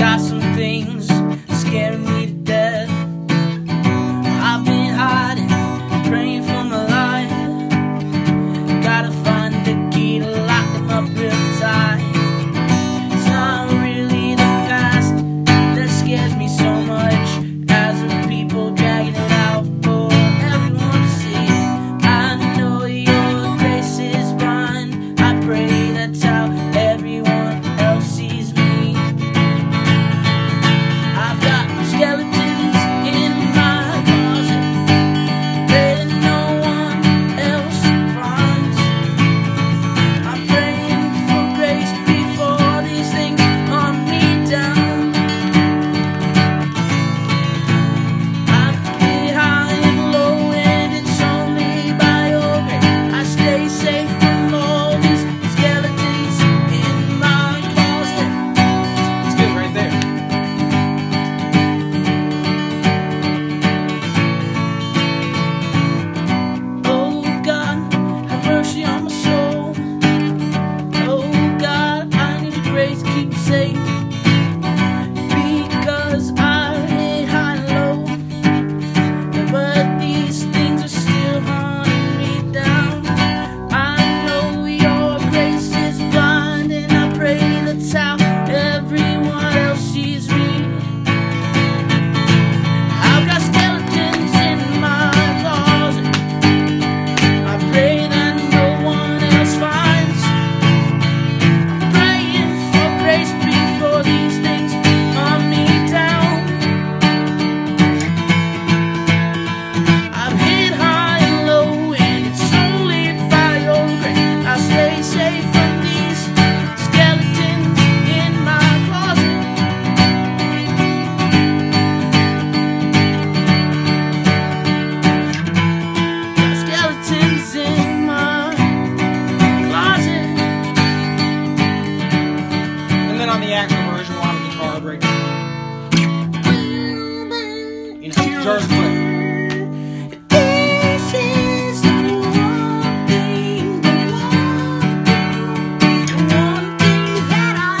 got some things scaring me to death. I've been hiding, praying for my life. Gotta find the key to lock them up real tight. It's not really the past that scares me so much as the people dragging it out for everyone to see. I know your grace is mine. I pray that's how everyone else sees me. Skeletons in my closet that no one else finds. I'm praying for grace before these things hunt me down. I've been high and low, and it's only by your grace I stay safe from all these skeletons in my closet. It's good right there. On my soul, oh God, I need your grace to keep me safe, because I've hit high and low, but these things are still haunting me down. I know your grace is blind, and I pray that's how everyone else sees me. I've got skeletons in my closet. I pray the actual version will have a guitar break. You know, guitar's playing. This is the one thing that I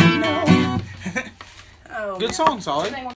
know. Good song, Solly.